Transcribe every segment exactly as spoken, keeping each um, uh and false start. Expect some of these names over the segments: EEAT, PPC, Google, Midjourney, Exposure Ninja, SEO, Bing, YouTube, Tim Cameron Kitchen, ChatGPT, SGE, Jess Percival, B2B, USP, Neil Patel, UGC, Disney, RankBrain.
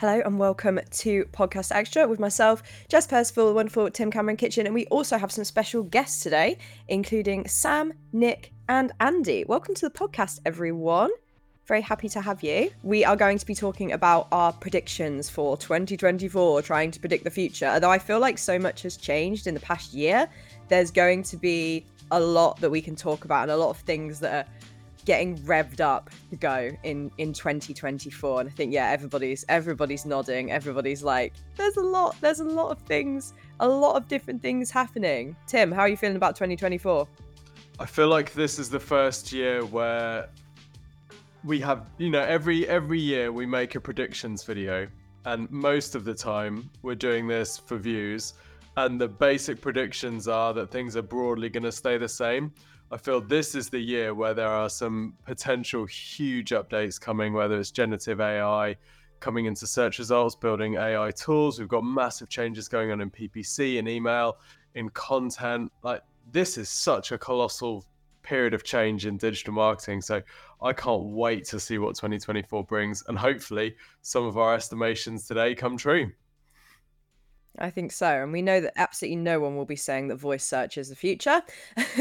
Hello and welcome to Podcast Extra with myself, Jess Percival, the wonderful Tim Cameron Kitchen, and we also have some special guests today, including Sam, Nick and Andy. Welcome to the podcast, everyone. Very happy to have you. We are going to be talking about our predictions for twenty twenty-four, trying to predict the future. Although I feel like so much has changed in the past year, there's going to be a lot that we can talk about and a lot of things that are getting revved up to go in in twenty twenty-four. And I think, yeah, everybody's everybody's nodding, everybody's like, there's a lot there's a lot of things a lot of different things happening. Tim, how are you feeling about twenty twenty-four? I feel like this is the first year where we have, you know, every every year we make a predictions video, and most of the time we're doing this for views, and the basic predictions are that things are broadly going to stay the same. I feel this is the year where there are some potential huge updates coming, whether it's generative A I coming into search results, building A I tools. We've got massive changes going on in P P C, in email, in content. Like, this is such a colossal period of change in digital marketing. So I can't wait to see what twenty twenty-four brings. And hopefully some of our estimations today come true. I think so. And we know that absolutely no one will be saying that voice search is the future.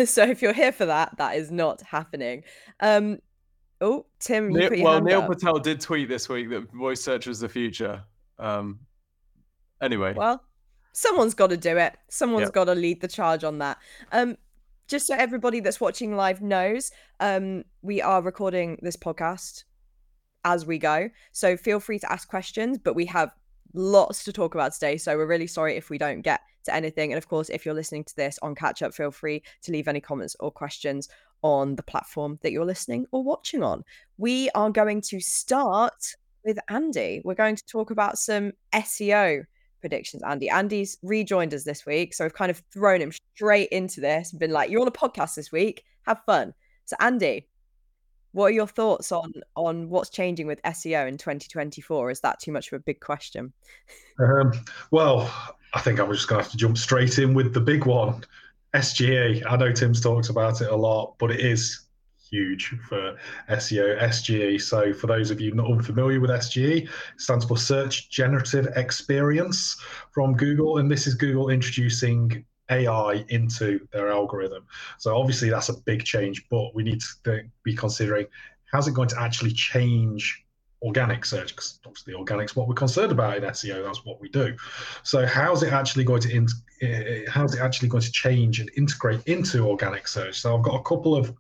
So if you're here for that, that is not happening. Um, oh, Tim, you put your hand up. Well, Neil Patel did tweet this week that voice search was the future. Um, anyway. Well, someone's got to do it. Someone's yep. got to lead the charge on that. Um, just so everybody that's watching live knows, um, we are recording this podcast as we go. So feel free to ask questions, but we have lots to talk about today, so we're really sorry if we don't get to anything. And of course, if you're listening to this on catch up, feel free to leave any comments or questions on the platform that you're listening or watching on. We are going to start with Andy. We're going to talk about some S E O predictions. Andy, Andy's rejoined us this week, so I've kind of thrown him straight into this and been like, "You're on a podcast this week. Have fun." So, Andy, what are your thoughts on, on what's changing with S E O in twenty twenty-four? Is that too much of a big question? Um, well, I think I was just going to have to jump straight in with the big one, S G E. I know Tim's talked about it a lot, but it is huge for S E O, S G E. So for those of you not unfamiliar with S G E, it stands for Search Generative Experience from Google. And this is Google introducing A I into their algorithm. So obviously that's a big change, but we need to think, be considering, how's it going to actually change organic search? Because obviously organic's what we're concerned about in S E O, that's what we do. So how's it actually going to in, how's it actually going to change and integrate into organic search? So I've got a couple of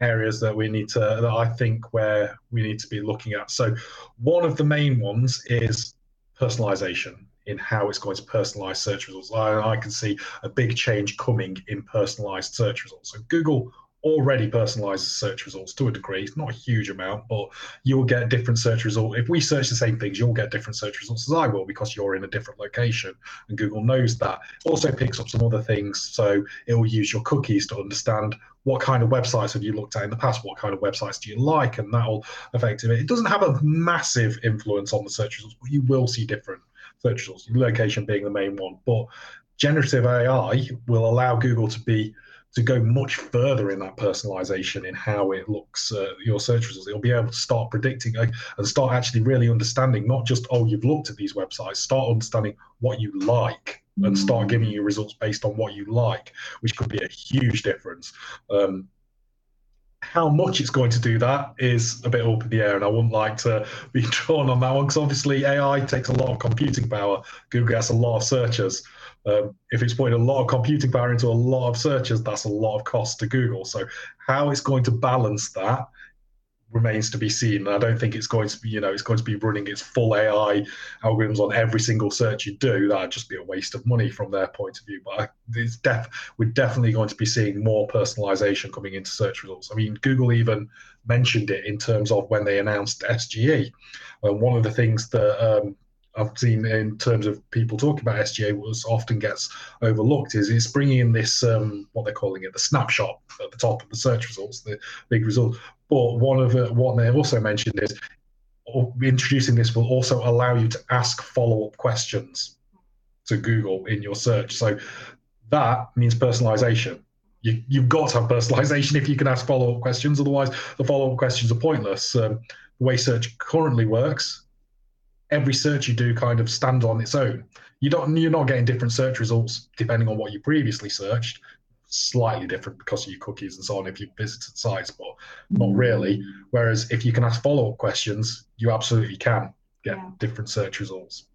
areas that we need to, that I think where we need to be looking at. So one of the main ones is personalization, in how it's going to personalize search results. I, I can see a big change coming in personalized search results. So Google already personalizes search results to a degree. It's not a huge amount, but you'll get different search results. If we search the same things, you'll get different search results as I will, because you're in a different location and Google knows that. It also picks up some other things. So it will use your cookies to understand what kind of websites have you looked at in the past? What kind of websites do you like? And that'll affect it. It doesn't have a massive influence on the search results, but you will see different search results, location being the main one. But generative A I will allow Google to be to go much further in that personalization in how it looks at uh, your search results. It'll be able to start predicting uh, and start actually really understanding, not just, oh, you've looked at these websites, start understanding what you like mm. and start giving you results based on what you like, which could be a huge difference. Um, How much it's going to do that is a bit up in the air, and I wouldn't like to be drawn on that one, because obviously A I takes a lot of computing power. Google has a lot of searchers. Um, if it's putting a lot of computing power into a lot of searchers, that's a lot of cost to Google. So how it's going to balance that remains to be seen. I don't think it's going to be, you know, it's going to be running its full A I algorithms on every single search you do. That'd just be a waste of money from their point of view. But it's def- we're definitely going to be seeing more personalization coming into search results. I mean, Google even mentioned it in terms of when they announced S G E. Uh, one of the things that um, I've seen in terms of people talking about S G E was often gets overlooked is it's bringing in this, um, what they're calling it, the snapshot at the top of the search results, the big result. But one of the, what they also mentioned is introducing this will also allow you to ask follow-up questions to Google in your search. So that means personalization. You, you've got to have personalization if you can ask follow-up questions. Otherwise, the follow-up questions are pointless. Um, the way search currently works, every search you do kind of stands on its own. You don't, you're not getting different search results depending on what you previously searched. Slightly different because of your cookies and so on if you've visited sites, but not really. Whereas if you can ask follow-up questions, you absolutely can get yeah. different search results.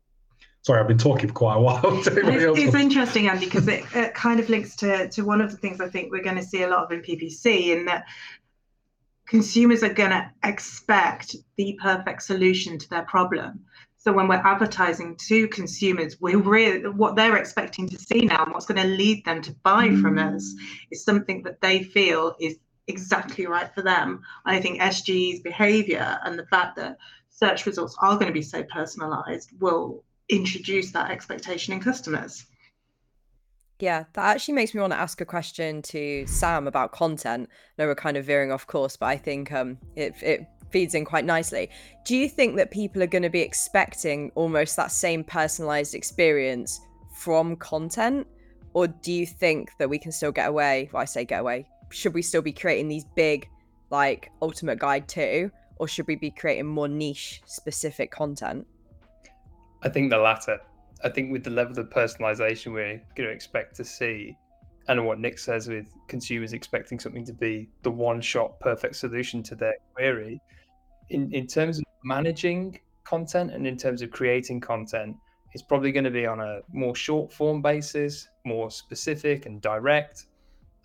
Sorry, I've been talking for quite a while. It's, it's interesting, Andy, because it, it kind of links to, to one of the things I think we're going to see a lot of in P P C, in that consumers are going to expect the perfect solution to their problem. So when we're advertising to consumers, we're really, what they're expecting to see now and what's going to lead them to buy mm. from us is something that they feel is exactly right for them. And I think S G E's behaviour and the fact that search results are going to be so personalised will introduce that expectation in customers. Yeah, that actually makes me want to ask a question to Sam about content. I know we're kind of veering off course, but I think um, it it feeds in quite nicely. Do you think that people are going to be expecting almost that same personalized experience from content? Or do you think that we can still get away? Well, I say get away. Should we still be creating these big, like, ultimate guide too? Or should we be creating more niche specific content? I think the latter. I think with the level of personalization we're going to expect to see, and what Nick says with consumers expecting something to be the one-shot perfect solution to their query, in, in terms of managing content and in terms of creating content, it's probably going to be on a more short-form basis, more specific and direct.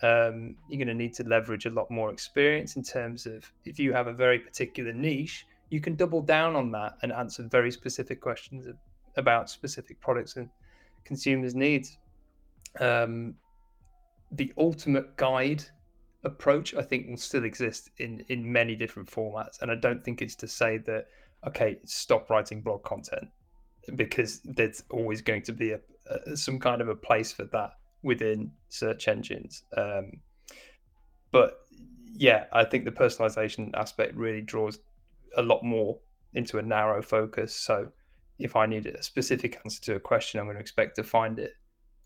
Um, you're going to need to leverage a lot more experience in terms of, if you have a very particular niche, you can double down on that and answer very specific questions about specific products and consumers' needs. Um, the ultimate guide approach, I think, will still exist in, in many different formats. And I don't think it's to say that, okay, stop writing blog content, because there's always going to be a, a, some kind of a place for that within search engines. Um, but yeah, I think the personalization aspect really draws a lot more into a narrow focus. So if I need a specific answer to a question, I'm going to expect to find it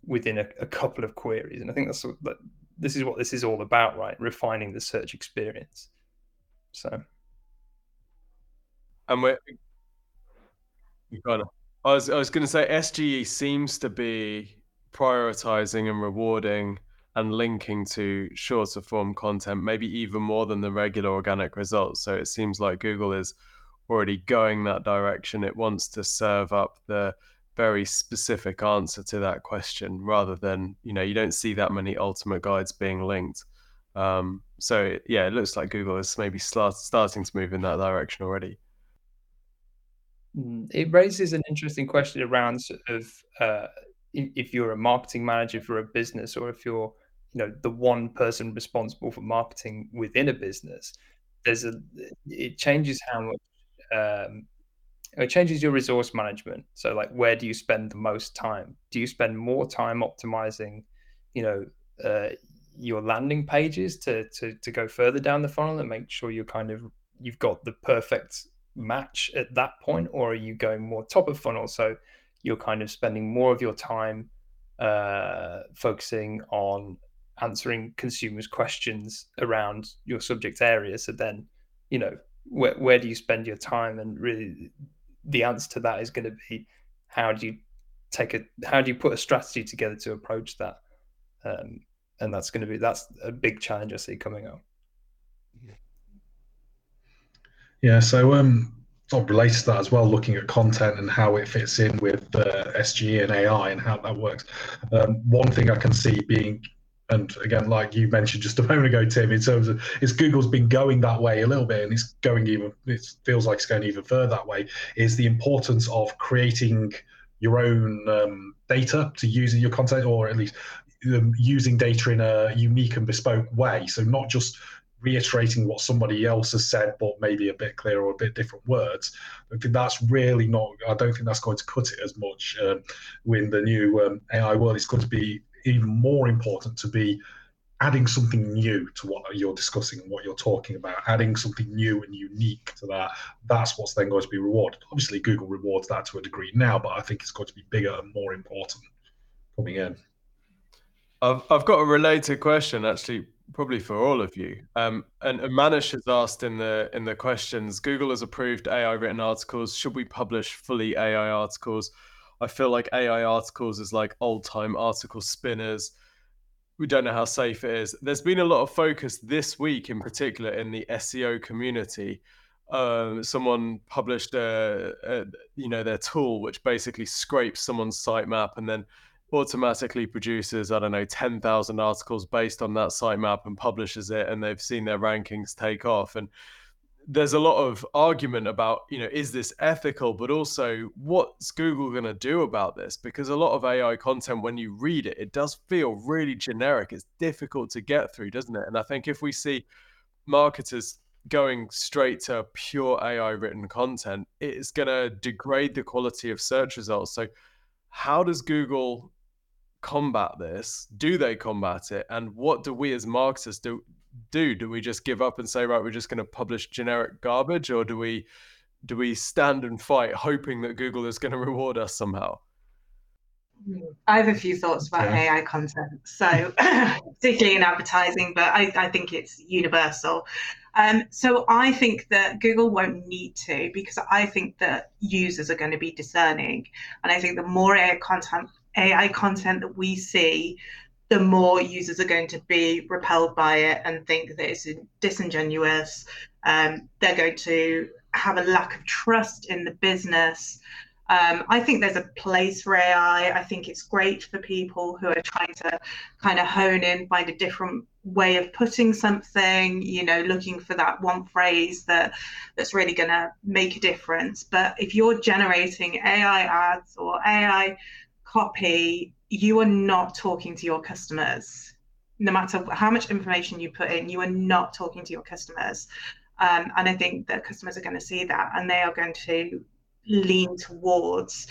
within a, a couple of queries. And I think that's what, that, this is what this is all about, right? Refining the search experience. So. And we're kind of, I was, I was going to say S G E seems to be prioritizing and rewarding and linking to shorter form content, maybe even more than the regular organic results. So it seems like Google is already going that direction. It wants to serve up the very specific answer to that question rather than, you know, you don't see that many ultimate guides being linked. Um, so yeah, it looks like Google is maybe start, starting to move in that direction already. It raises an interesting question around sort of uh, if you're a marketing manager for a business, or if you're, you know, the one person responsible for marketing within a business, there's a, it changes how much, um, it changes your resource management. So like, where do you spend the most time? Do you spend more time optimizing, you know, uh, your landing pages to, to, to go further down the funnel and make sure you're kind of, you've got the perfect match at that point? Or are you going more top of funnel? So you're kind of spending more of your time uh, focusing on answering consumers' questions around your subject area. So then, you know, where, where do you spend your time? And really, the answer to that is going to be, how do you take a, how do you put a strategy together to approach that? Um, and that's going to be, that's a big challenge I see coming up. Yeah. So, um, sort of related to that as well, looking at content and how it fits in with uh, S G E and A I and how that works. Um, one thing I can see being, and again, like you mentioned just a moment ago, Tim, in terms of, it's Google's been going that way a little bit, and it's going even, it feels like it's going even further that way, is the importance of creating your own um, data to use in your content, or at least um, using data in a unique and bespoke way. So not just reiterating what somebody else has said, but maybe a bit clearer or a bit different words. I think that's really not, I don't think that's going to cut it as much um, in the new um, A I world. It's going to be even more important to be adding something new to what you're discussing and what you're talking about, adding something new and unique to that. That's what's then going to be rewarded. Obviously, Google rewards that to a degree now, but I think it's going to be bigger and more important coming in. I've I've got a related question, actually, probably for all of you. Um, and, and Manish has asked in the in the questions, Google has approved A I written articles. Should we publish fully A I articles? I feel like A I articles is like old time article spinners. We don't know how safe it is. There's been a lot of focus this week in particular in the S E O community. Um, someone published a, a, you know, their tool, which basically scrapes someone's sitemap and then automatically produces, I don't know, ten thousand articles based on that sitemap and publishes it, and they've seen their rankings take off. And there's a lot of argument about, you know, is this ethical, but also what's Google going to do about this? Because a lot of A I content, when you read it, it does feel really generic. It's difficult to get through, doesn't it? And I think if we see marketers going straight to pure A I written content, it's going to degrade the quality of search results. So how does Google combat this? Do they combat it? And what do we as marketers do? do do we just give up and say, right, we're just going to publish generic garbage, or do we do we stand and fight hoping that Google is going to reward us somehow? I have a few thoughts about yeah. A I content, so particularly in advertising, but I, I think it's universal. Um, so I think that Google won't need to, because I think that users are going to be discerning, and I think the more A I content A I content that we see, the more users are going to be repelled by it and think that it's disingenuous. Um, they're going to have a lack of trust in the business. Um, I think there's a place for A I. I think it's great for people who are trying to kind of hone in, find a different way of putting something, you know, looking for that one phrase that that's really going to make a difference. But if you're generating A I ads or A I copy, you are not talking to your customers. No matter how much information you put in, you are not talking to your customers. Um, and I think that customers are going to see that, and they are going to lean towards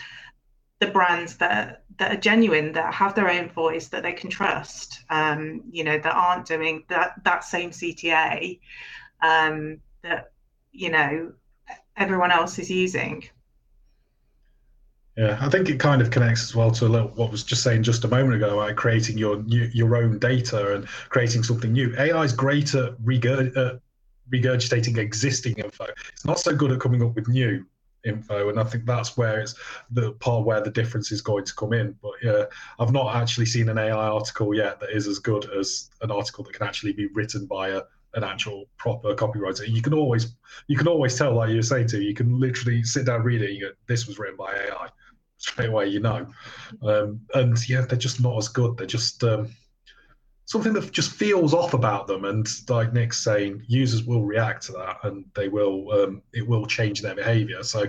the brands that, that are genuine, that have their own voice, that they can trust, um, you know, that aren't doing that, that same C T A um, that, you know, everyone else is using. Yeah, I think it kind of connects as well to a little, what was just saying just a moment ago about creating your new, your own data and creating something new. A I is great at regurg- uh, regurgitating existing info. It's not so good at coming up with new info, and I think that's where it's the part where the difference is going to come in. But yeah, I've not actually seen an A I article yet that is as good as an article that can actually be written by a an actual proper copywriter. You can always you can always tell, like you were saying to, you can literally sit down, read it, and you go, this was written by A I. Straight away, you know. Um, and yeah, they're just not as good. They're just um, something that just feels off about them. And like Nick's saying, users will react to that, and they will, um, it will change their behavior. So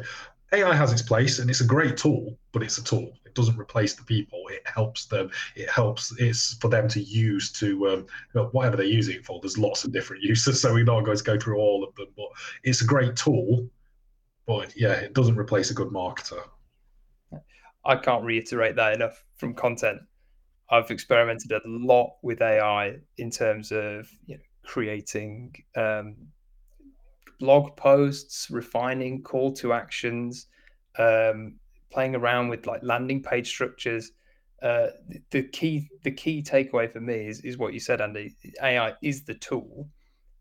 A I has its place, and it's a great tool, but it's a tool. It doesn't replace the people. It helps them. It helps. It's for them to use to um, whatever they're using it for. There's lots of different uses, so we're not going to go through all of them. But it's a great tool, but yeah, it doesn't replace a good marketer. I can't reiterate that enough from content. I've experimented a lot with A I in terms of, you know, creating um, blog posts, refining call to actions, um, playing around with like landing page structures. Uh, the key the key takeaway for me is, is what you said, Andy. A I is the tool.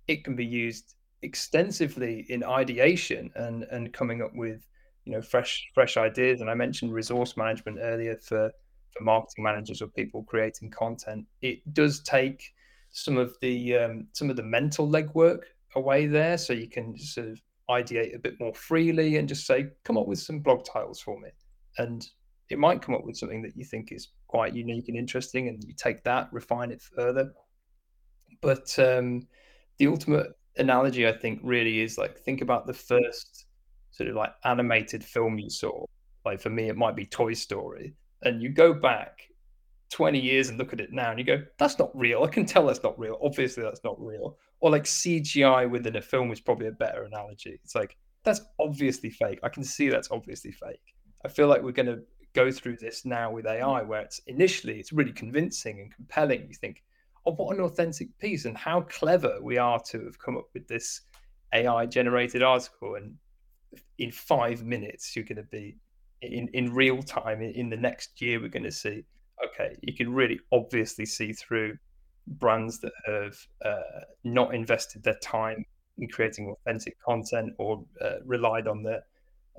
It can be used extensively in ideation and, and coming up with, you know, fresh fresh ideas. And I mentioned resource management earlier for, for marketing managers or people creating content. It does take some of the um, some of the mental legwork away there, so you can sort of ideate a bit more freely and just say, come up with some blog titles for me, and it might come up with something that you think is quite unique and interesting, and you take that, refine it further. But um, the ultimate analogy, I think, really is like, think about the first sort of like animated film you saw. Like for me, it might be Toy Story, and you go back twenty years and look at it now and you go, that's not real. I can tell that's not real. Obviously that's not real. Or like C G I within a film is probably a better analogy. It's like, that's obviously fake. I can see that's obviously fake. I feel like we're going to go through this now with A I, where it's initially, it's really convincing and compelling. You think, oh, what an authentic piece, and how clever we are to have come up with this A I generated article. And in five minutes, you're going to be in, in real time. In, in the next year, we're going to see, okay, you can really obviously see through brands that have uh, not invested their time in creating authentic content or uh, relied on the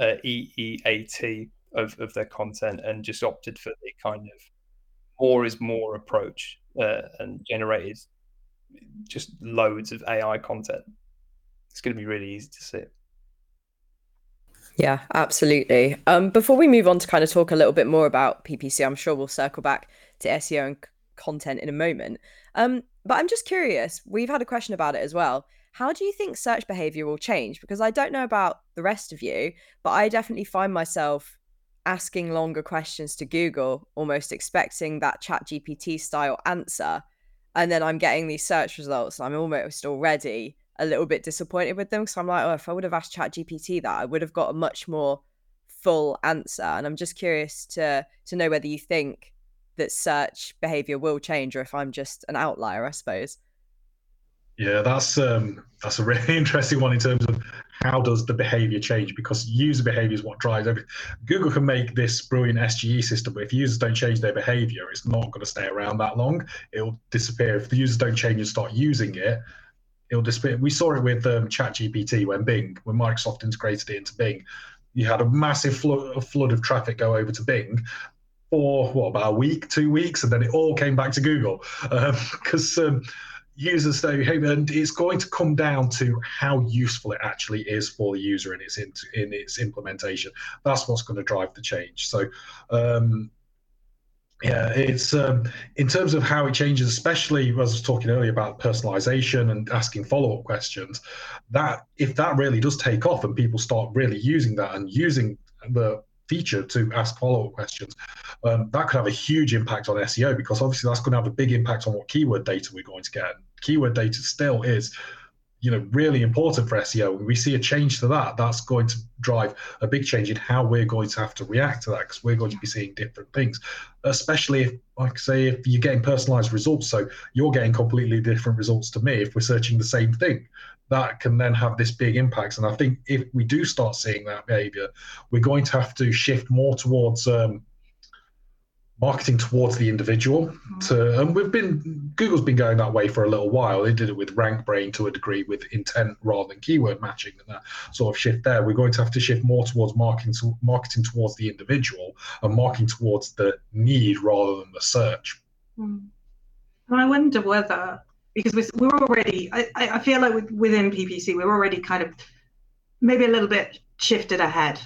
uh, E E A T of, of their content and just opted for the kind of more is more approach uh, and generated just loads of A I content. It's going to be really easy to see. Yeah, absolutely. Um, before we move on to kind of talk a little bit more about P P C, I'm sure we'll circle back to S E O and c- content in a moment. Um, but I'm just curious, we've had a question about it as well. How do you think search behavior will change? Because I don't know about the rest of you, but I definitely find myself asking longer questions to Google, almost expecting that ChatGPT style answer. And then I'm getting these search results and I'm almost already a little bit disappointed with them, because I'm like, oh, if I would have asked ChatGPT that, I would have got a much more full answer. And I'm just curious to to know whether you think that search behavior will change, or if I'm just an outlier, I suppose. Yeah, that's um, that's a really interesting one in terms of how does the behavior change, because user behavior is what drives everything. Google can make this brilliant S G E system, but if users don't change their behavior, it's not going to stay around that long. It'll disappear. If the users don't change and start using it, it'll disappear. We saw it with um, ChatGPT when Bing, when Microsoft integrated it into Bing. You had a massive flo- a flood of traffic go over to Bing for, what, about a week, two weeks, and then it all came back to Google because... Um, um, users stay, and it's going to come down to how useful it actually is for the user in its in, in its implementation. That's what's going to drive the change. So, um, yeah, it's um, in terms of how it changes, especially as I was talking earlier about personalization and asking follow-up questions. That if that really does take off and people start really using that and using the feature to ask follow-up questions, um, that could have a huge impact on S E O, because obviously that's going to have a big impact on what keyword data we're going to get. And keyword data still is, you know, really important for S E O. When we see a change to that, that's going to drive a big change in how we're going to have to react to that, because we're going to be seeing different things, especially if, like say, if you're getting personalized results, so you're getting completely different results to me if we're searching the same thing. That can then have this big impact. And I think if we do start seeing that behavior, we're going to have to shift more towards um, marketing towards the individual. To, and we've been, Google's been going that way for a little while. They did it with RankBrain to a degree, with intent rather than keyword matching, and that sort of shift there. We're going to have to shift more towards marketing, to, marketing towards the individual and marketing towards the need rather than the search. And I wonder whether, because we're already, I, I feel like within P P C, we're already kind of maybe a little bit shifted ahead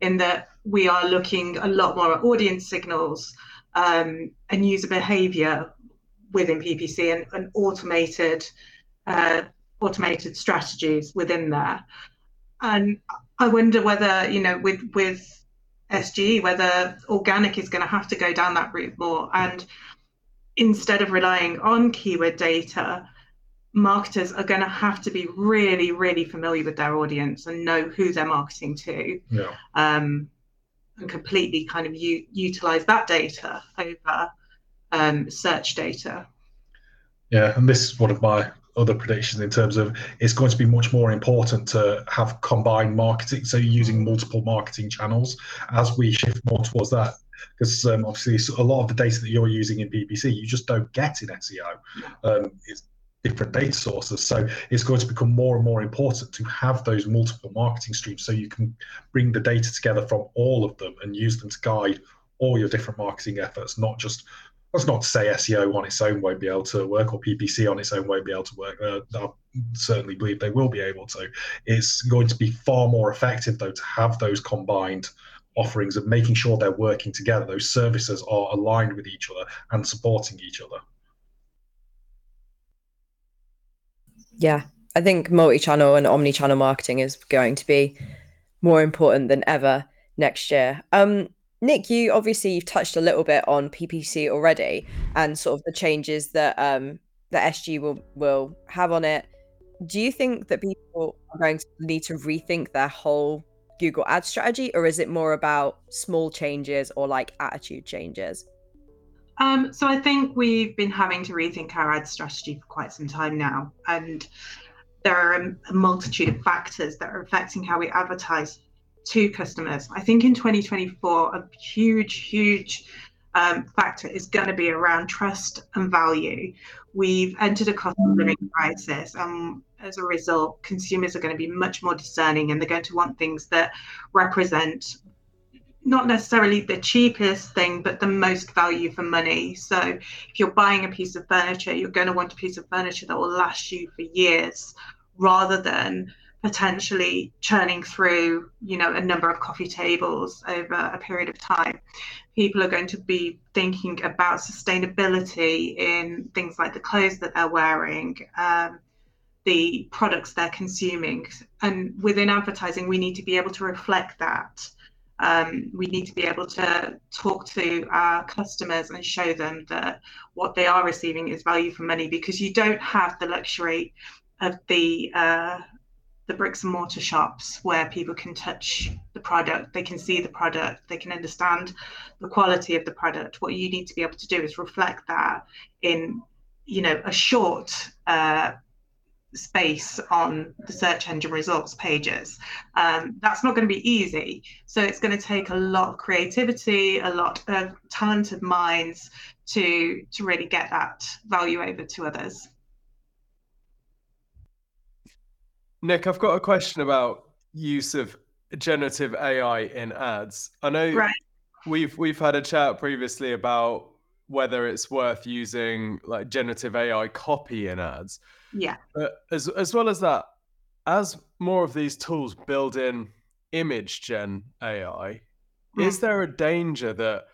in that we are looking a lot more at audience signals um, and user behavior within P P C, and, and automated uh, automated strategies within there. And I wonder whether, you know, with with S G E, whether organic is going to have to go down that route more, and instead of relying on keyword data, marketers are going to have to be really, really familiar with their audience and know who they're marketing to, yeah. um, and completely kind of u- utilize that data over um, search data. Yeah, and this is one of my other predictions in terms of it's going to be much more important to have combined marketing, so using multiple marketing channels as we shift more towards that. Because um, obviously a lot of the data that you're using in P P C, you just don't get in S E O. Um, it's different data sources. So it's going to become more and more important to have those multiple marketing streams, so you can bring the data together from all of them and use them to guide all your different marketing efforts, not just... That's not to say S E O on its own won't be able to work, or P P C on its own won't be able to work. Uh, I certainly believe they will be able to. It's going to be far more effective, though, to have those combined offerings of making sure they're working together. Those services are aligned with each other and supporting each other. Yeah, I think multi-channel and omni-channel marketing is going to be more important than ever next year. Um, Nick, you obviously you've touched a little bit on P P C already and sort of the changes that um, that S G will will have on it. Do you think that people are going to need to rethink their whole Google ad strategy, or is it more about small changes or like attitude changes? Um, so I think we've been having to rethink our ad strategy for quite some time now, and there are a multitude of factors that are affecting how we advertise to customers. I think in twenty twenty-four, a huge, huge um, factor is going to be around trust and value, We've entered a cost of living crisis, and as a result, consumers are going to be much more discerning, and they're going to want things that represent not necessarily the cheapest thing, but the most value for money. So if you're buying a piece of furniture, you're going to want a piece of furniture that will last you for years, rather than potentially churning through, you know, a number of coffee tables over a period of time. People are going to be thinking about sustainability in things like the clothes that they're wearing, um, the products they're consuming. And within advertising, we need to be able to reflect that. Um, we need to be able to talk to our customers and show them that what they are receiving is value for money, because you don't have the luxury of the uh, the bricks and mortar shops where people can touch the product, they can see the product, they can understand the quality of the product. What you need to be able to do is reflect that in, you know, a short uh, space on the search engine results pages. Um, that's not going to be easy. So it's going to take a lot of creativity, a lot of talented minds to to really get that value over to others. Nick, I've got a question about use of generative A I in ads. I know right. we've we've had a chat previously about whether it's worth using like generative A I copy in ads. Yeah. But as as well as that, as more of these tools build in image gen A I, mm. is there a danger that,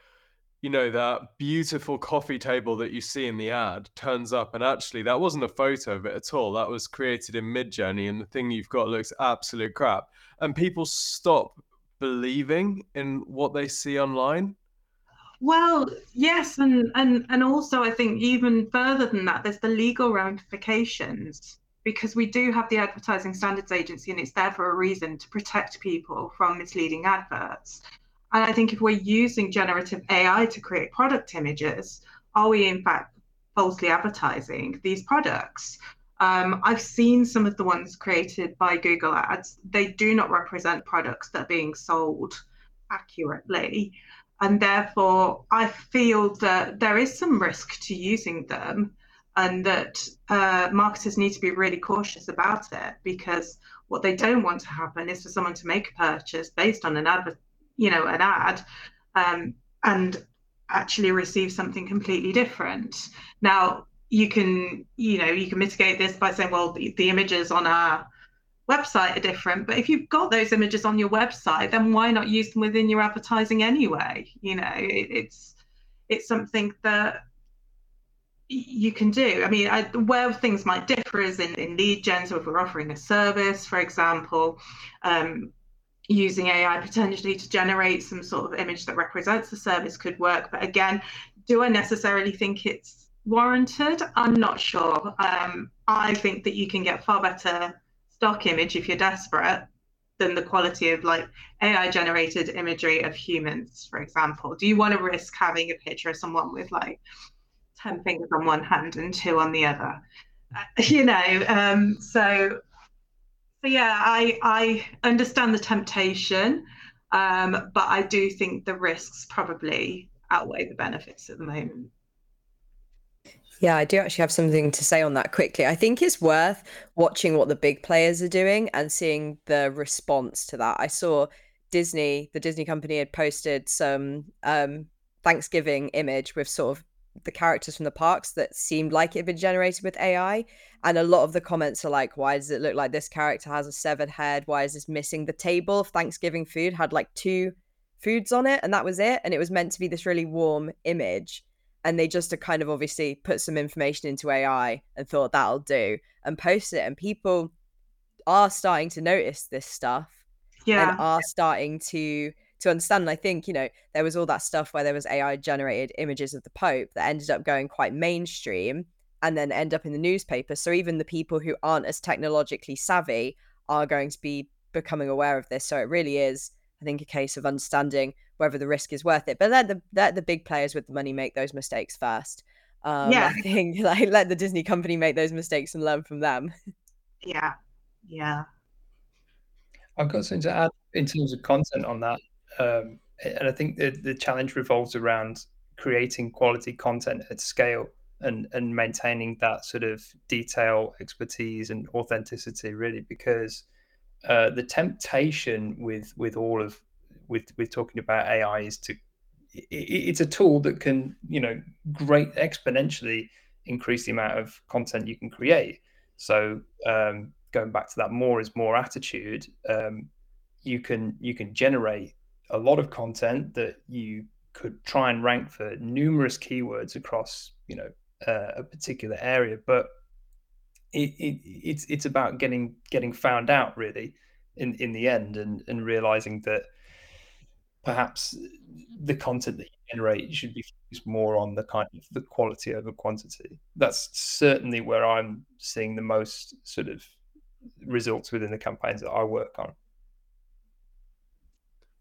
you know, that beautiful coffee table that you see in the ad turns up and actually that wasn't a photo of it at all. That was created in Midjourney, and the thing you've got looks absolute crap. And people stop believing in what they see online. Well, yes, and and and also I think even further than that, there's the legal ramifications, because we do have the Advertising Standards Agency, and it's there for a reason, to protect people from misleading adverts. And I think if we're using generative A I to create product images, are we in fact falsely advertising these products? Um, I've seen some of the ones created by Google Ads. They do not represent products that are being sold accurately. And therefore, I feel that there is some risk to using them, and that uh, marketers need to be really cautious about it, because what they don't want to happen is for someone to make a purchase based on an advert. you know, an ad, um, and actually receive something completely different. Now, you can, you know, you can mitigate this by saying, well, the, the images on our website are different, but if you've got those images on your website, then why not use them within your advertising anyway? You know, it, it's, it's something that you can do. I mean, I, where things might differ is in, in lead gen. So if we're offering a service, for example, um, using A I potentially to generate some sort of image that represents the service could work. But again, do I necessarily think it's warranted? I'm not sure. Um, I think that you can get far better stock image if you're desperate than the quality of like A I generated imagery of humans, for example. Do you want to risk having a picture of someone with like ten fingers on one hand and two on the other? Uh, you know, um, so... Yeah, I, I understand the temptation, um, but I do think the risks probably outweigh the benefits at the moment. Yeah, I do actually have something to say on that quickly. I think it's worth watching what the big players are doing and seeing the response to that. I saw Disney, the Disney company, had posted some um, Thanksgiving image with sort of the characters from the parks that seemed like it had been generated with A I, and a lot of the comments are like, why does it look like this character has a severed head? Why is this missing? The table of Thanksgiving food had like two foods on it, and that was it, and it was meant to be this really warm image, and they just kind of obviously put some information into A I and thought that'll do and post it, and people are starting to notice this stuff yeah and are starting to to understand. And I think, you know, there was all that stuff where there was A I generated images of the Pope that ended up going quite mainstream and then end up in the newspaper. So even the people who aren't as technologically savvy are going to be becoming aware of this. So it really is, I think, a case of understanding whether the risk is worth it. But let the let the big players with the money make those mistakes first. Um, yeah. I think like let the Disney company make those mistakes and learn from them. Yeah, yeah. I've got something to add in terms of content on that. Um, and I think the, the challenge revolves around creating quality content at scale. and and maintaining that sort of detail, expertise, and authenticity, really, because uh, the temptation with with all of with with talking about A I is to it, it's a tool that can, you know, great exponentially increase the amount of content you can create. So um, going back to that more is more attitude, um, you can you can generate a lot of content that you could try and rank for numerous keywords across, you know, uh, a particular area, but it, it it's it's about getting getting found out, really, in in the end, and and realizing that perhaps the content that you generate should be focused more on the kind of the quality over quantity. That's certainly where I'm seeing the most sort of results within the campaigns that I work on.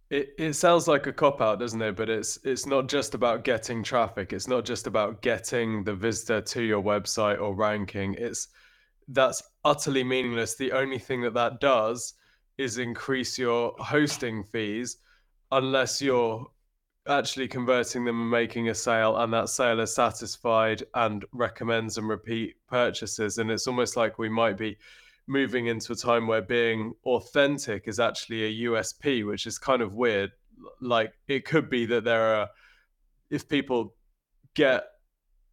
It it sounds like a cop-out, doesn't it? But it's it's not just about getting traffic. It's not just about getting the visitor to your website or ranking. It's that's utterly meaningless. The only thing that that does is increase your hosting fees, unless you're actually converting them and making a sale, and that sale is satisfied and recommends and repeat purchases. And it's almost like we might be moving into a time where being authentic is actually a U S P, which is kind of weird. Like, it could be that there are, if people get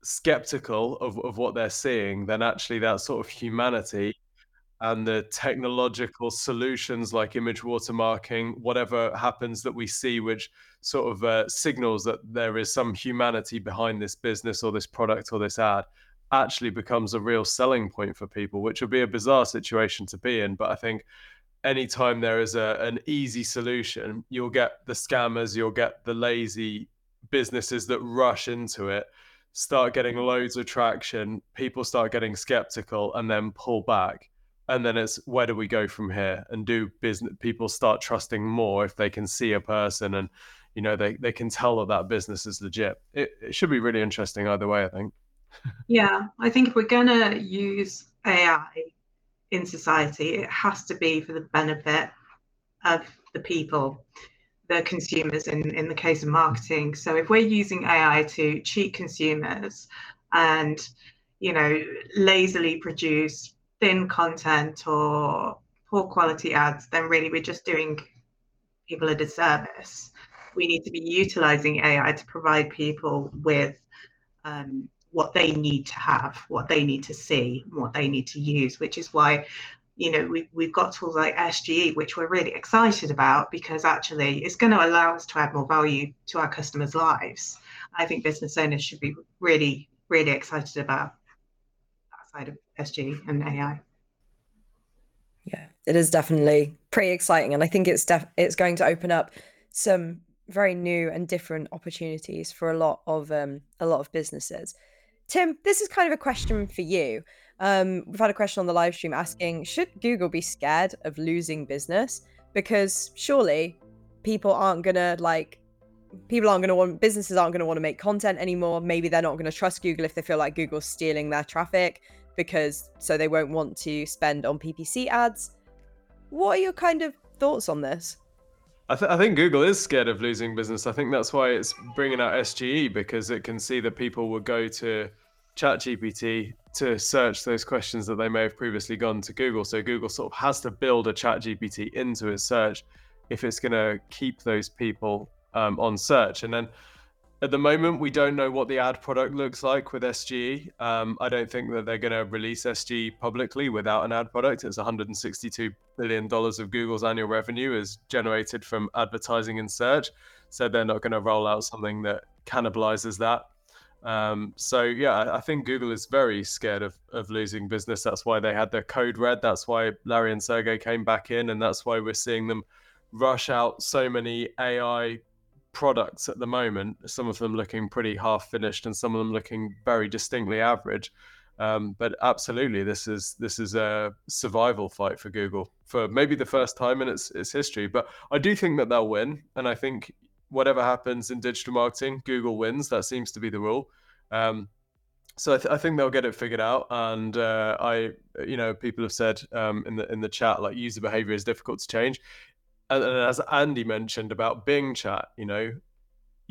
skeptical of, of what they're seeing, then actually that sort of humanity and the technological solutions like image watermarking, whatever happens that we see, which sort of uh, signals that there is some humanity behind this business or this product or this ad, actually becomes a real selling point for people, which would be a bizarre situation to be in. But I think anytime there is a, an easy solution, you'll get the scammers, you'll get the lazy businesses that rush into it, start getting loads of traction, people start getting skeptical and then pull back. And then it's, where do we go from here? And do business people start trusting more if they can see a person and, you know, they, they can tell that that business is legit? It, it should be really interesting either way, I think. Yeah, I think if we're going to use A I in society, it has to be for the benefit of the people, the consumers in, in the case of marketing. So if we're using A I to cheat consumers and, you know, lazily produce thin content or poor quality ads, then really we're just doing people a disservice. We need to be utilizing A I to provide people with um, what they need to have, what they need to see, what they need to use, which is why, you know, we, we've got tools like S G E, which we're really excited about, because actually it's going to allow us to add more value to our customers' lives. I think business owners should be really, really excited about that side of S G E and A I. Yeah, it is definitely pretty exciting. And I think it's def- it's going to open up some very new and different opportunities for a lot of um, a lot of businesses. Tim, this is kind of a question for you. Um, we've had a question on the live stream asking, should Google be scared of losing business? Because surely people aren't going to like, people aren't going to want, businesses aren't going to want to make content anymore. Maybe they're not going to trust Google if they feel like Google's stealing their traffic, because so they won't want to spend on P P C ads. What are your kind of thoughts on this? I, th- I think Google is scared of losing business. I think that's why it's bringing out S G E, because it can see that people will go to ChatGPT to search those questions that they may have previously gone to Google. So Google sort of has to build a ChatGPT into its search if it's going to keep those people um, on search. And then at the moment, we don't know what the ad product looks like with S G E. Um, I don't think that they're going to release S G E publicly without an ad product. It's one hundred sixty-two billion dollars of Google's annual revenue is generated from advertising and search. So they're not going to roll out something that cannibalizes that. Um, so yeah, I think Google is very scared of, of losing business. That's why they had their code red. That's why Larry and Sergey came back in. And that's why we're seeing them rush out so many A I products at the moment, some of them looking pretty half finished and some of them looking very distinctly average. Um, but absolutely, this is this is a survival fight for Google for maybe the first time in its its history. But I do think that they'll win. And I think whatever happens in digital marketing, Google wins. That seems to be the rule. Um, so I, th- I think they'll get it figured out. And uh, I, you know, people have said um, in the in the chat, like, user behavior is difficult to change. And as Andy mentioned about Bing chat, you know,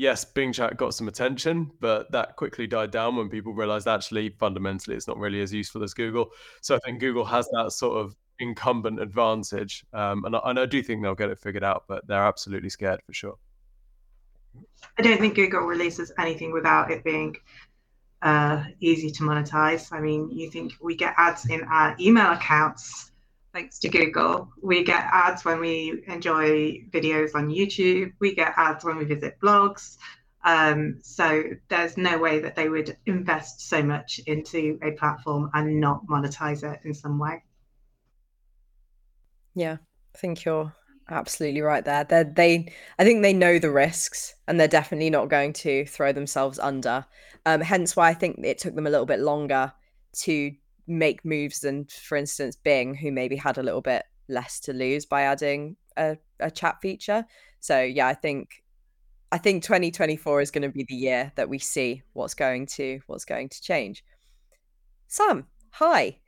yes, Bing Chat got some attention, but that quickly died down when people realized actually fundamentally it's not really as useful as Google. So I think Google has that sort of incumbent advantage. Um, and, I, and I do think they'll get it figured out, but they're absolutely scared for sure. I don't think Google releases anything without it being uh, easy to monetize. I mean, you think we get ads in our email accounts, thanks to Google. We get ads when we enjoy videos on YouTube. We get ads when we visit blogs. Um, so there's no way that they would invest so much into a platform and not monetize it in some way. Yeah, I think you're absolutely right there. They're, they, I think they know the risks and they're definitely not going to throw themselves under. Um, hence why I think it took them a little bit longer to make moves than, for instance, Bing, who maybe had a little bit less to lose by adding a, a chat feature. So yeah, I think I think twenty twenty-four is going to be the year that we see what's going to what's going to change. Sam, hi.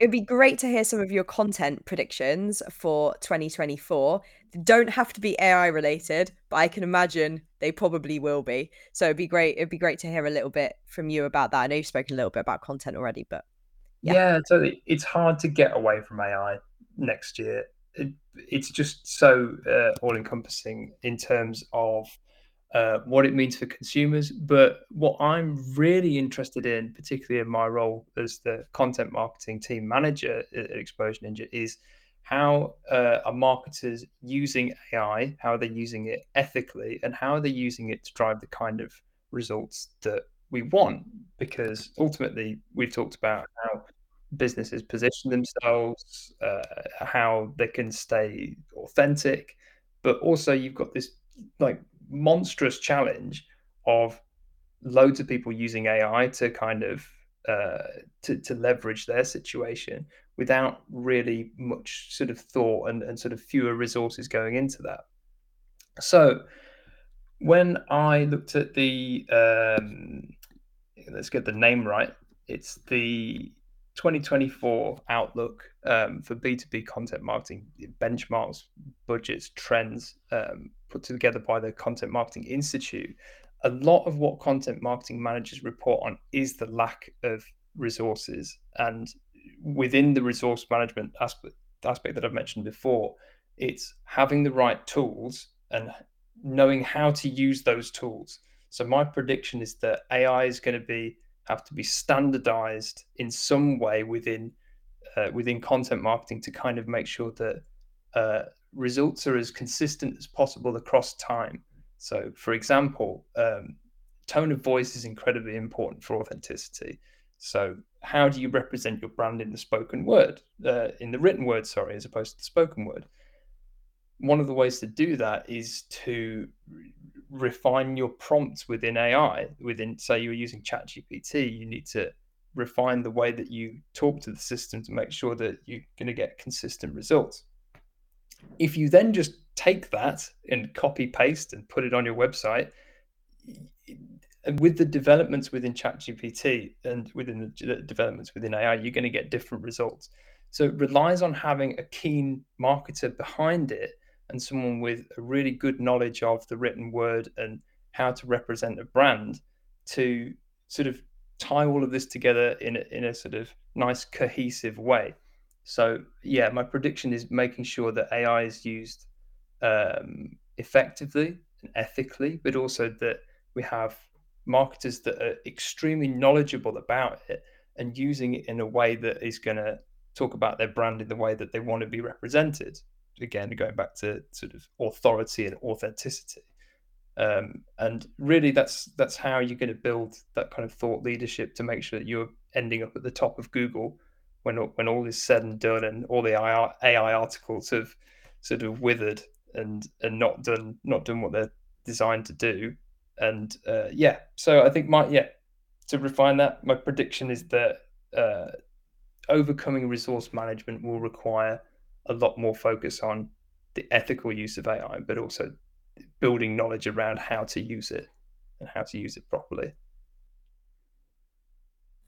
It'd be great to hear some of your content predictions for twenty twenty-four. They don't have to be A I related, but I can imagine they probably will be. So it'd be great. It'd be great to hear a little bit from you about that. I know you've spoken a little bit about content already, but yeah. Yeah, so it's hard to get away from A I next year. It, it's just so uh, all encompassing in terms of uh, what it means for consumers. But what I'm really interested in, particularly in my role as the content marketing team manager at Exposure Ninja, is how uh, are marketers using A I, how are they using it ethically, and how are they using it to drive the kind of results that we want? Because ultimately, we've talked about how businesses position themselves, uh, how they can stay authentic, but also you've got this like monstrous challenge of loads of people using A I to kind of uh, to, to leverage their situation without really much sort of thought and, and sort of fewer resources going into that. So when I looked at the, um, let's get the name right, it's the twenty twenty-four outlook um, for B two B content marketing, benchmarks, budgets, trends um, put together by the Content Marketing Institute. A lot of what content marketing managers report on is the lack of resources. And within the resource management aspect, aspect that I've mentioned before, it's having the right tools and knowing how to use those tools. So my prediction is that A I is going to be have to be standardized in some way within uh, within content marketing to kind of make sure that uh, results are as consistent as possible across time. So, for example, um, tone of voice is incredibly important for authenticity. So how do you represent your brand in the spoken word, uh, in the written word, sorry, as opposed to the spoken word? One of the ways to do that is to refine your prompts within A I. Within, say you're using ChatGPT, you need to refine the way that you talk to the system to make sure that you're going to get consistent results. If you then just take that and copy paste and put it on your website, with the developments within ChatGPT and within the developments within A I, you're going to get different results. So it relies on having a keen marketer behind it and someone with a really good knowledge of the written word and how to represent a brand to sort of tie all of this together in a, in a sort of nice cohesive way. So yeah, my prediction is making sure that A I is used um, effectively and ethically, but also that we have marketers that are extremely knowledgeable about it and using it in a way that is going to talk about their brand in the way that they want to be represented. Again, going back to sort of authority and authenticity. Um, and really that's that's how you're going to build that kind of thought leadership to make sure that you're ending up at the top of Google when, when all is said and done and all the A I articles have sort of withered and, and not done not done what they're designed to do. And uh, yeah, so I think my, yeah, to refine that, my prediction is that uh, overcoming resource management will require a lot more focus on the ethical use of A I, but also building knowledge around how to use it and how to use it properly.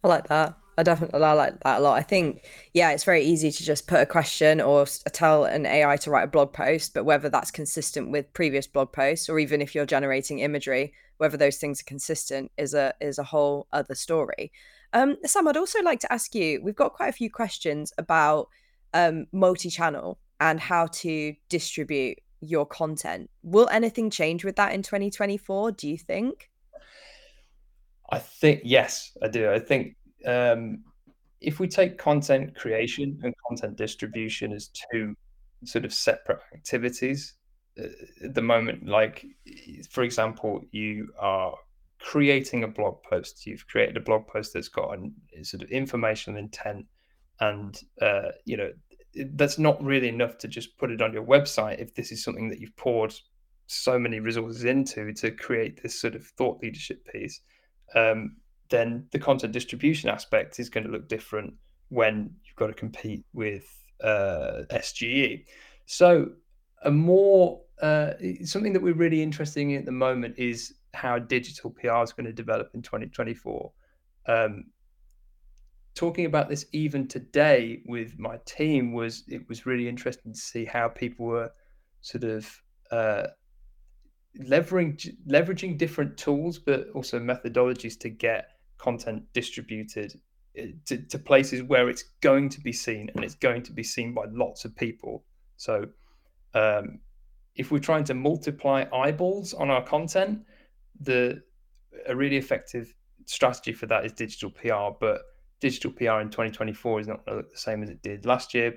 I like that. I definitely like that a lot. I think, yeah, it's very easy to just put a question or tell an A I to write a blog post, but whether that's consistent with previous blog posts, or even if you're generating imagery, whether those things are consistent is a is a whole other story. Um, Sam, I'd also like to ask you, we've got quite a few questions about um, multi-channel and how to distribute your content. Will anything change with that in twenty twenty-four, do you think? I think, yes, I do. I think um, if we take content creation and content distribution as two sort of separate activities uh, at the moment, like, for example, you are creating a blog post. You've created a blog post that's got an sort of informational intent, and, uh, you know, that's not really enough to just put it on your website if this is something that you've poured so many resources into to create this sort of thought leadership piece. Um, then the content distribution aspect is going to look different when you've got to compete with uh, S G E. So a more uh, something that we're really interested in at the moment is how digital P R is going to develop in twenty twenty-four. Um, talking about this even today with my team was it was really interesting to see how people were sort of uh, leveraging leveraging different tools, but also methodologies to get content distributed to, to places where it's going to be seen, and it's going to be seen by lots of people. So um, if we're trying to multiply eyeballs on our content, the a really effective strategy for that is digital P R, but digital P R in twenty twenty-four is not going to look the same as it did last year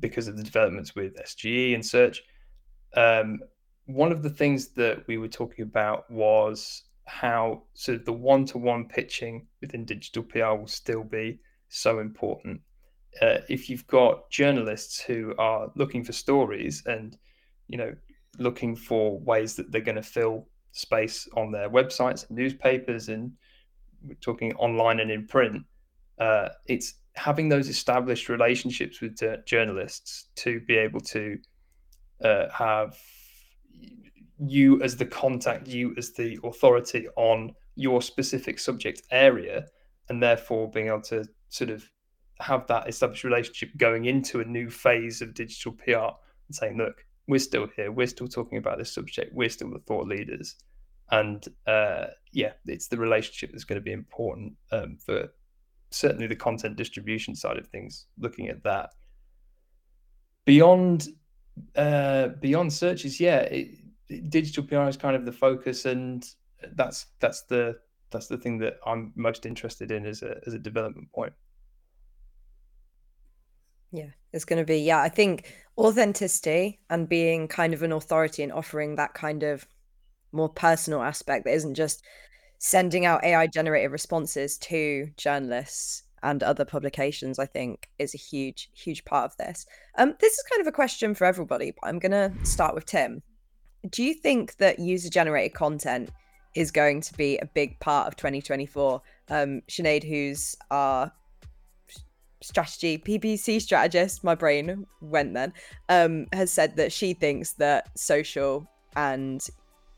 because of the developments with S G E and search. Um, one of the things that we were talking about was how sort of the one-to-one pitching within digital P R will still be so important. Uh, if you've got journalists who are looking for stories and, you know, looking for ways that they're going to fill space on their websites and newspapers, and we're talking online and in print, uh, it's having those established relationships with uh, journalists to be able to uh, have you as the contact, you as the authority on your specific subject area, and therefore being able to sort of have that established relationship going into a new phase of digital P R and saying, look, we're still here, we're still talking about this subject, we're still the thought leaders. And uh, yeah, it's the relationship that's going to be important um, for certainly the content distribution side of things, looking at that. Beyond uh, beyond searches, yeah, it, it, digital P R is kind of the focus, and that's that's the that's the thing that I'm most interested in as a as a development point. Yeah, it's going to be, yeah, I think authenticity and being kind of an authority and offering that kind of more personal aspect that isn't just sending out A I generated responses to journalists and other publications, I think is a huge, huge part of this. Um, this is kind of a question for everybody, but I'm going to start with Tim. Do you think that user generated content is going to be a big part of twenty twenty-four? Um, Sinead, who's our strategy P P C strategist, my brain went then, um, has said that she thinks that social and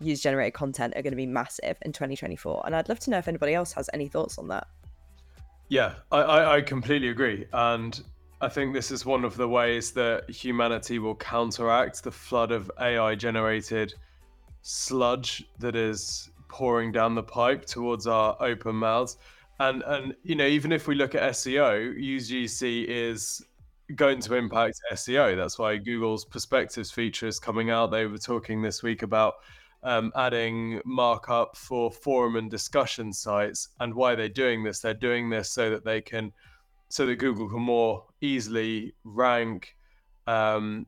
user generated content are going to be massive in twenty twenty-four, and I'd love to know if anybody else has any thoughts on that. Yeah, I, I completely agree, and I think this is one of the ways that humanity will counteract the flood of A I generated sludge that is pouring down the pipe towards our open mouths. And and you know, even if we look at S E O, U G C is going to impact S E O. That's why Google's perspectives feature is coming out. They were talking this week about um, adding markup for forum and discussion sites, and why they're doing this. They're doing this so that they can, so that Google can more easily rank um,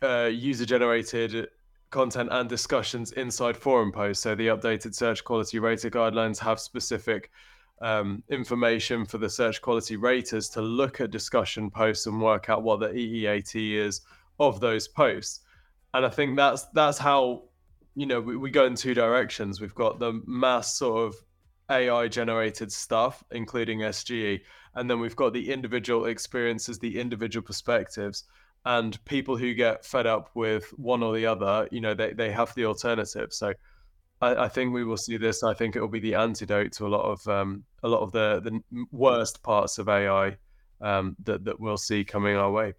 uh, user-generated content and discussions inside forum posts. So the updated search quality rater guidelines have specific Um, information for the search quality raters to look at discussion posts and work out what the E E A T is of those posts. And I think that's that's how, you know, we, we go in two directions. We've got the mass sort of A I generated stuff, including S G E, and then we've got the individual experiences, the individual perspectives, and people who get fed up with one or the other, you know, they, they have the alternative. So I, I think we will see this. I think it will be the antidote to a lot of um, a lot of the the worst parts of A I um, that that we'll see coming our way.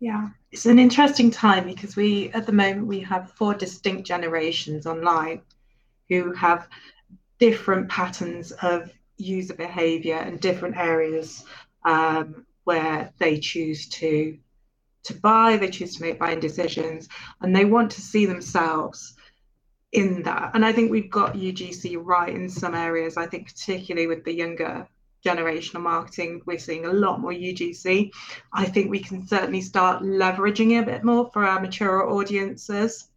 Yeah, it's an interesting time because we, at the moment, we have four distinct generations online who have different patterns of user behavior and different areas um, where they choose to to buy, they choose to make buying decisions, and they want to see themselves in that. And I think we've got U G C right in some areas. I think particularly with the younger generational marketing, we're seeing a lot more U G C. I think we can certainly start leveraging it a bit more for our mature audiences,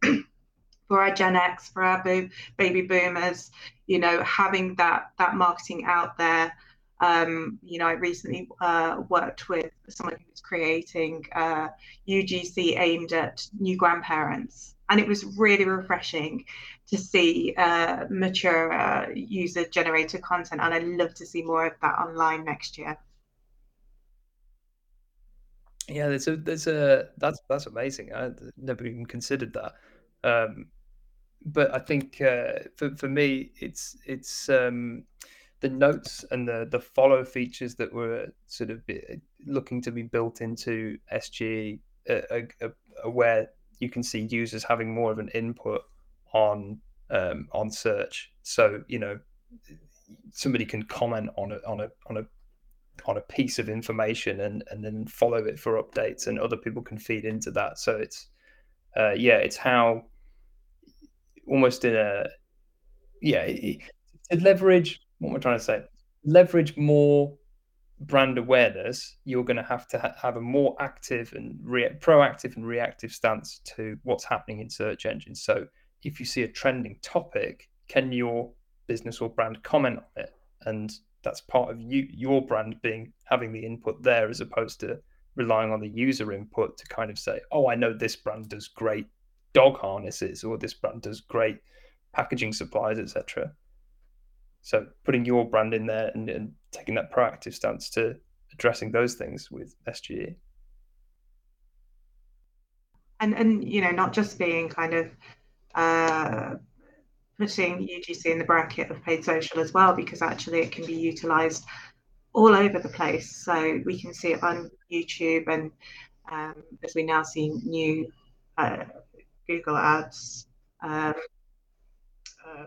for our Gen X, for our bo- baby boomers, you know, having that that marketing out there. Um, you know, I recently uh, worked with someone who was creating uh, U G C aimed at new grandparents. And it was really refreshing to see uh, mature uh, user-generated content. And I'd love to see more of that online next year. Yeah, there's a, there's a, that's that's amazing. I never even considered that. Um, but I think uh, for, for me, it's... it's um, the notes and the the follow features that were sort of looking to be built into S G E uh, uh, uh, where you can see users having more of an input on um, on search. So, you know, somebody can comment on a on a on a on a piece of information and and then follow it for updates, and other people can feed into that. So it's uh, yeah, it's how almost in a yeah it, it leverage. What am I trying to say? Leverage more brand awareness. You're going to have to ha- have a more active and re- proactive and reactive stance to what's happening in search engines. So if you see a trending topic, can your business or brand comment on it? And that's part of you, your brand being having the input there, as opposed to relying on the user input to kind of say, oh, I know this brand does great dog harnesses, or this brand does great packaging supplies, et cetera. So putting your brand in there and, and taking that proactive stance to addressing those things with S G E. And, and you know, not just being kind of uh, putting U G C in the bracket of paid social as well, because actually it can be utilised all over the place. So we can see it on YouTube, and um, as we now see new uh, Google ads, um, uh,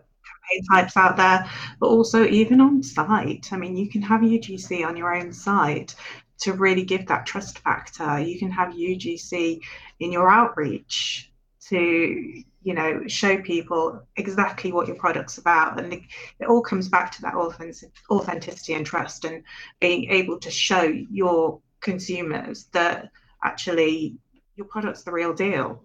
types out there, but also even on site. I mean, you can have U G C on your own site to really give that trust factor. You can have U G C in your outreach to, you know, show people exactly what your product's about. And it all comes back to that authenticity and trust, and being able to show your consumers that actually your product's the real deal.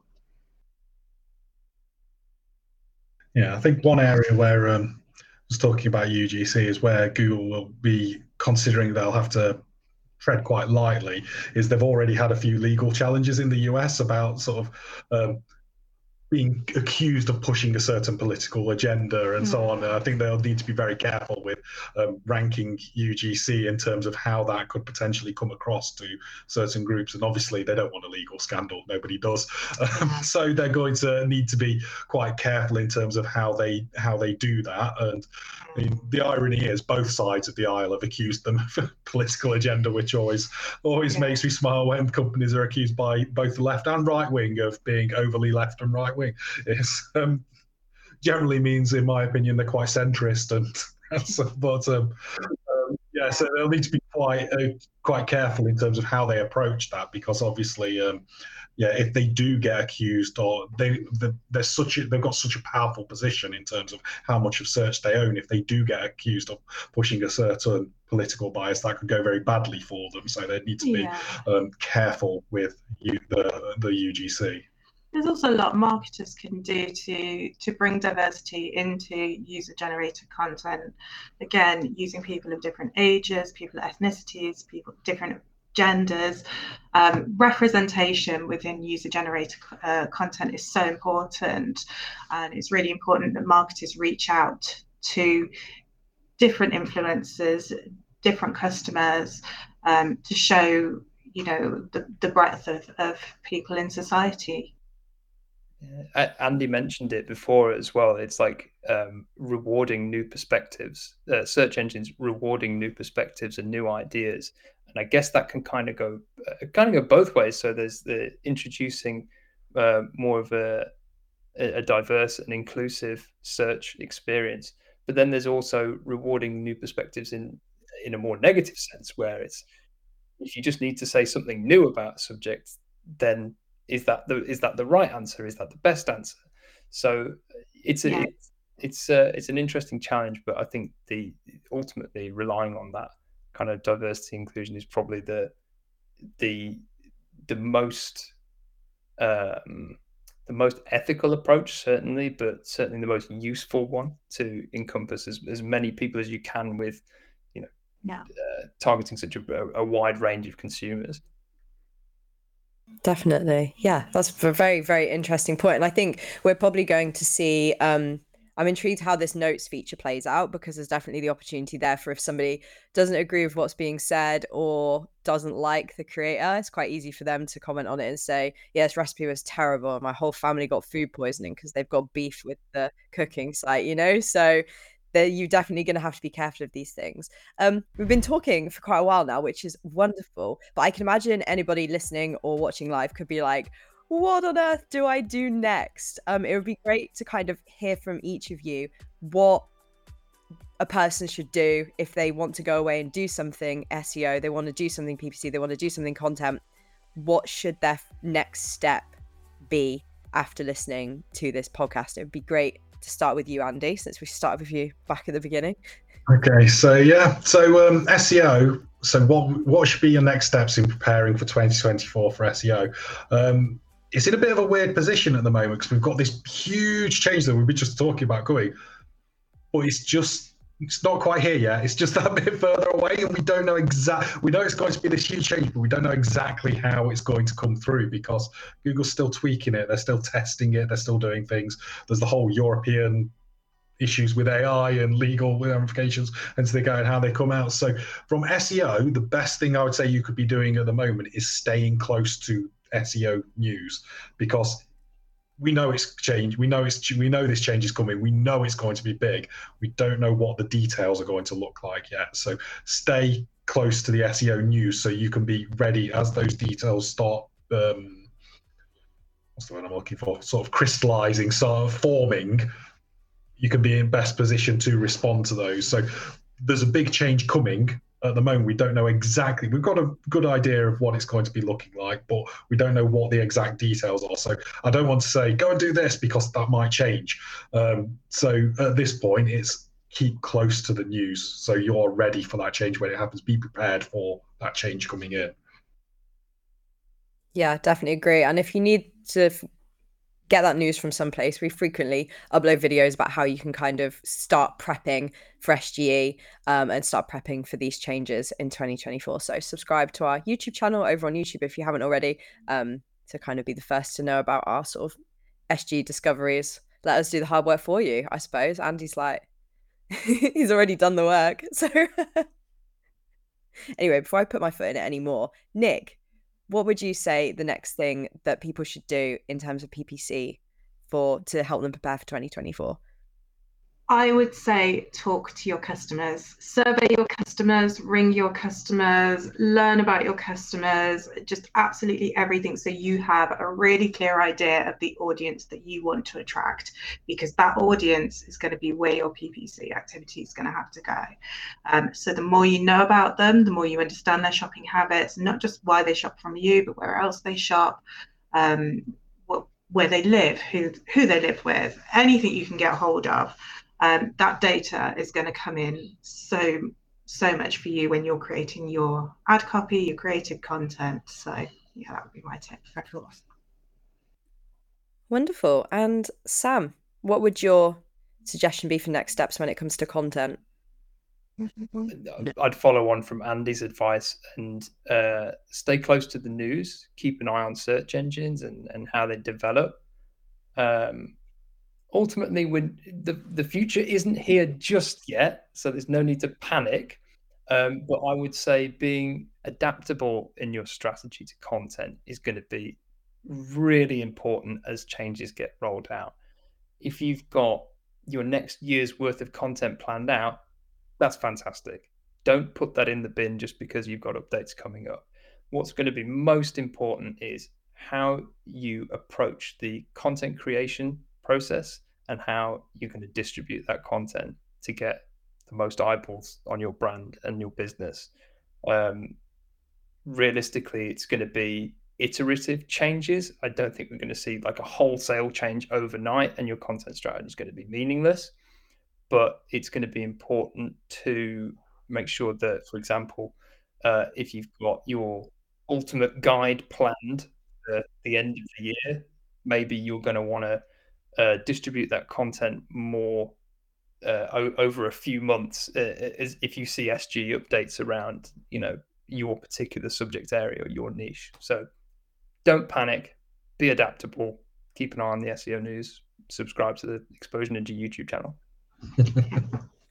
Yeah, I think one area where um, I was talking about U G C is where Google will be considering they'll have to tread quite lightly is they've already had a few legal challenges in the U S about sort of um, being accused of pushing a certain political agenda and mm. so on. And I think they'll need to be very careful with um, ranking U G C in terms of how that could potentially come across to certain groups. And obviously they don't want a legal scandal. Nobody does. Um, so they're going to need to be quite careful in terms of how they, how they do that. And I mean, the irony is both sides of the aisle have accused them of a political agenda, which always, always yeah. makes me smile when companies are accused by both the left and right wing of being overly left and right wing. Is um, generally means, in my opinion, they're quite centrist, and, and so, but um, um, yeah, so they'll need to be quite uh, quite careful in terms of how they approach that, because obviously, um, yeah, if they do get accused, or they the, they're such a, they've got such a powerful position in terms of how much of search they own. If they do get accused of pushing a certain political bias, that could go very badly for them. So they need to be yeah. um, careful with you, the the U G C. There's also a lot marketers can do to to bring diversity into user-generated content. Again, using people of different ages, people of ethnicities, people of different genders. Um, representation within user-generated uh, content is so important, and it's really important that marketers reach out to different influencers, different customers, um, to show, you know, the, the breadth of, of people in society. Andy mentioned it before as well. It's like um, rewarding new perspectives, uh, search engines rewarding new perspectives and new ideas. And I guess that can kind of go uh, kind of go both ways. So there's the introducing uh, more of a, a diverse and inclusive search experience. But then there's also rewarding new perspectives in, in a more negative sense, where it's, if you just need to say something new about a subject, then is that the is that the right answer? Is that the best answer? So it's a, yes. it's it's, a, it's an interesting challenge, but I think the ultimately relying on that kind of diversity inclusion is probably the the the most um, the most ethical approach, certainly, but certainly the most useful one to encompass as, as many people as you can with, you know, yeah. uh, targeting such a, a wide range of consumers. Definitely. Yeah, that's a very, very interesting point. And I think we're probably going to see, um, I'm intrigued how this notes feature plays out, because there's definitely the opportunity there for if somebody doesn't agree with what's being said or doesn't like the creator, it's quite easy for them to comment on it and say, yeah, this recipe was terrible. My whole family got food poisoning because they've got beef with the cooking site, you know? So you're definitely going to have to be careful of these things. Um, we've been talking for quite a while now, which is wonderful, but I can imagine anybody listening or watching live could be like, what on earth do I do next? Um, it would be great to kind of hear from each of you what a person should do if they want to go away and do something S E O, they want to do something P P C, they want to do something content. What should their next step be after listening to this podcast? It would be great to start with you, Andy, since we started with you back at the beginning. Okay, so yeah, so um, S E O. So what what should be your next steps in preparing for twenty twenty-four for S E O? Um, it's in a bit of a weird position at the moment because we've got this huge change that we've been just talking about going, but it's just it's not quite here yet. It's just that bit further away, and we don't know exact. We know it's going to be this huge change, but we don't know exactly how it's going to come through because Google's still tweaking it. They're still testing it. They're still doing things. There's the whole European issues with A I and legal ramifications and so they go and how they come out. So from S E O, the best thing I would say you could be doing at the moment is staying close to S E O news, because we know it's change. We know it's we know this change is coming. We know it's going to be big. We don't know what the details are going to look like yet. So stay close to the S E O news so you can be ready as those details start um, what's the word I'm looking for? Sort of crystallizing, sort of forming. You can be in best position to respond to those. So there's a big change coming at the moment. We don't know exactly. We've got a good idea of what it's going to be looking like, but we don't know what the exact details are. So I don't want to say, go and do this because that might change. Um, so at this point, it's keep close to the news. So you're ready for that change when it happens. Be prepared for that change coming in. Yeah, definitely agree. And if you need to get that news from someplace, we frequently upload videos about how you can kind of start prepping for S G E um, and start prepping for these changes in twenty twenty-four. So subscribe to our YouTube channel over on YouTube if you haven't already, um, to kind of be the first to know about our sort of S G E discoveries. Let us do the hard work for you, I suppose. Andy's like, he's already done the work. So anyway, before I put my foot in it anymore, Nick, what would you say the next thing that people should do in terms of P P C for to help them prepare for twenty twenty-four? I would say talk to your customers, survey your customers, ring your customers, learn about your customers, just absolutely everything. So you have a really clear idea of the audience that you want to attract, because that audience is going to be where your P P C activity is going to have to go. Um, so the more you know about them, the more you understand their shopping habits, not just why they shop from you, but where else they shop, um, what, where they live, who, who they live with, anything you can get hold of. Um, that data is going to come in so, so much for you when you're creating your ad copy, your creative content. So yeah, that would be my tip for everyone. Wonderful. And Sam, what would your suggestion be for next steps when it comes to content? I'd follow on from Andy's advice and uh, stay close to the news, keep an eye on search engines and, and how they develop. Um, Ultimately, when the, the future isn't here just yet, so there's no need to panic. Um, but I would say being adaptable in your strategy to content is going to be really important as changes get rolled out. If you've got your next year's worth of content planned out, that's fantastic. Don't put that in the bin just because you've got updates coming up. What's going to be most important is how you approach the content creation process and how you're going to distribute that content to get the most eyeballs on your brand and your business. Um, realistically, it's going to be iterative changes. I don't think we're going to see like a wholesale change overnight and your content strategy is going to be meaningless, but it's going to be important to make sure that, for example, uh, if you've got your ultimate guide planned at the end of the year, maybe you're going to want to uh, distribute that content more uh, o- over a few months. Uh, as if you see S G E updates around, you know, your particular subject area or your niche. So don't panic, be adaptable, keep an eye on the S E O news, subscribe to the Exposure Ninja YouTube channel.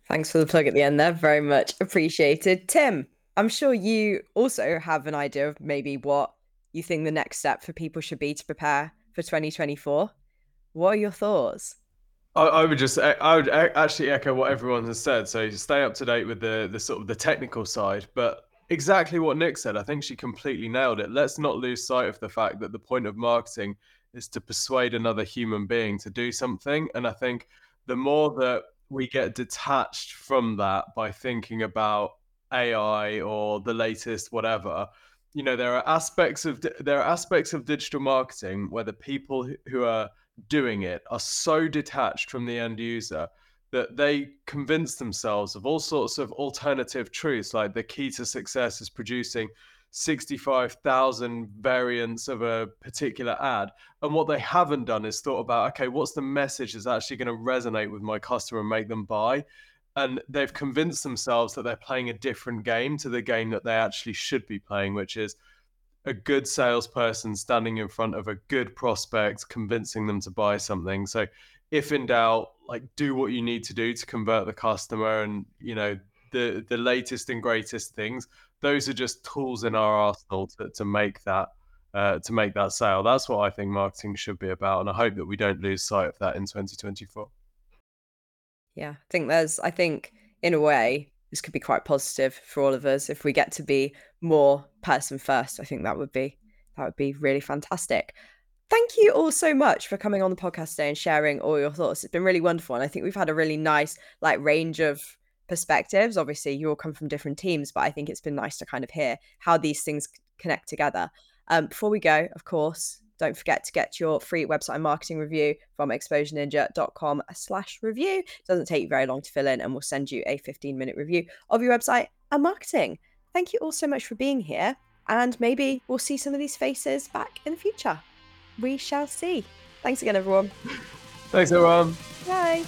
Thanks for the plug at the end there, very much appreciated. Tim, I'm sure you also have an idea of maybe what you think the next step for people should be to prepare for twenty twenty-four. What are your thoughts? I, I would just, I would actually echo what everyone has said. So stay up to date with the, the sort of the technical side, but exactly what Nick said. I think she completely nailed it. Let's not lose sight of the fact that the point of marketing is to persuade another human being to do something. And I think the more that we get detached from that by thinking about A I or the latest whatever, you know, there are aspects of there are aspects of digital marketing where the people who are doing it are so detached from the end user that they convince themselves of all sorts of alternative truths, like the key to success is producing sixty-five thousand variants of a particular ad. And what they haven't done is thought about, okay, what's the message that's actually going to resonate with my customer and make them buy? And they've convinced themselves that they're playing a different game to the game that they actually should be playing, which is a good salesperson standing in front of a good prospect, convincing them to buy something. So if in doubt, like do what you need to do to convert the customer, and you know, the the latest and greatest things, those are just tools in our arsenal to, to make that uh, to make that sale. That's what I think marketing should be about, and I hope that we don't lose sight of that in twenty twenty-four. Yeah, I think there's I think in a way this could be quite positive for all of us if we get to be more person first. I think that would be that would be really fantastic. Thank you all so much for coming on the podcast today and sharing all your thoughts. It's been really wonderful. And I think we've had a really nice like range of perspectives. Obviously, you all come from different teams, but I think it's been nice to kind of hear how these things connect together. Um, before we go, of course, don't forget to get your free website marketing review from exposureninja.com slash review. It doesn't take you very long to fill in, and we'll send you a fifteen minute review of your website and marketing. Thank you all so much for being here. And maybe we'll see some of these faces back in the future. We shall see. Thanks again, everyone. Thanks, everyone. Bye.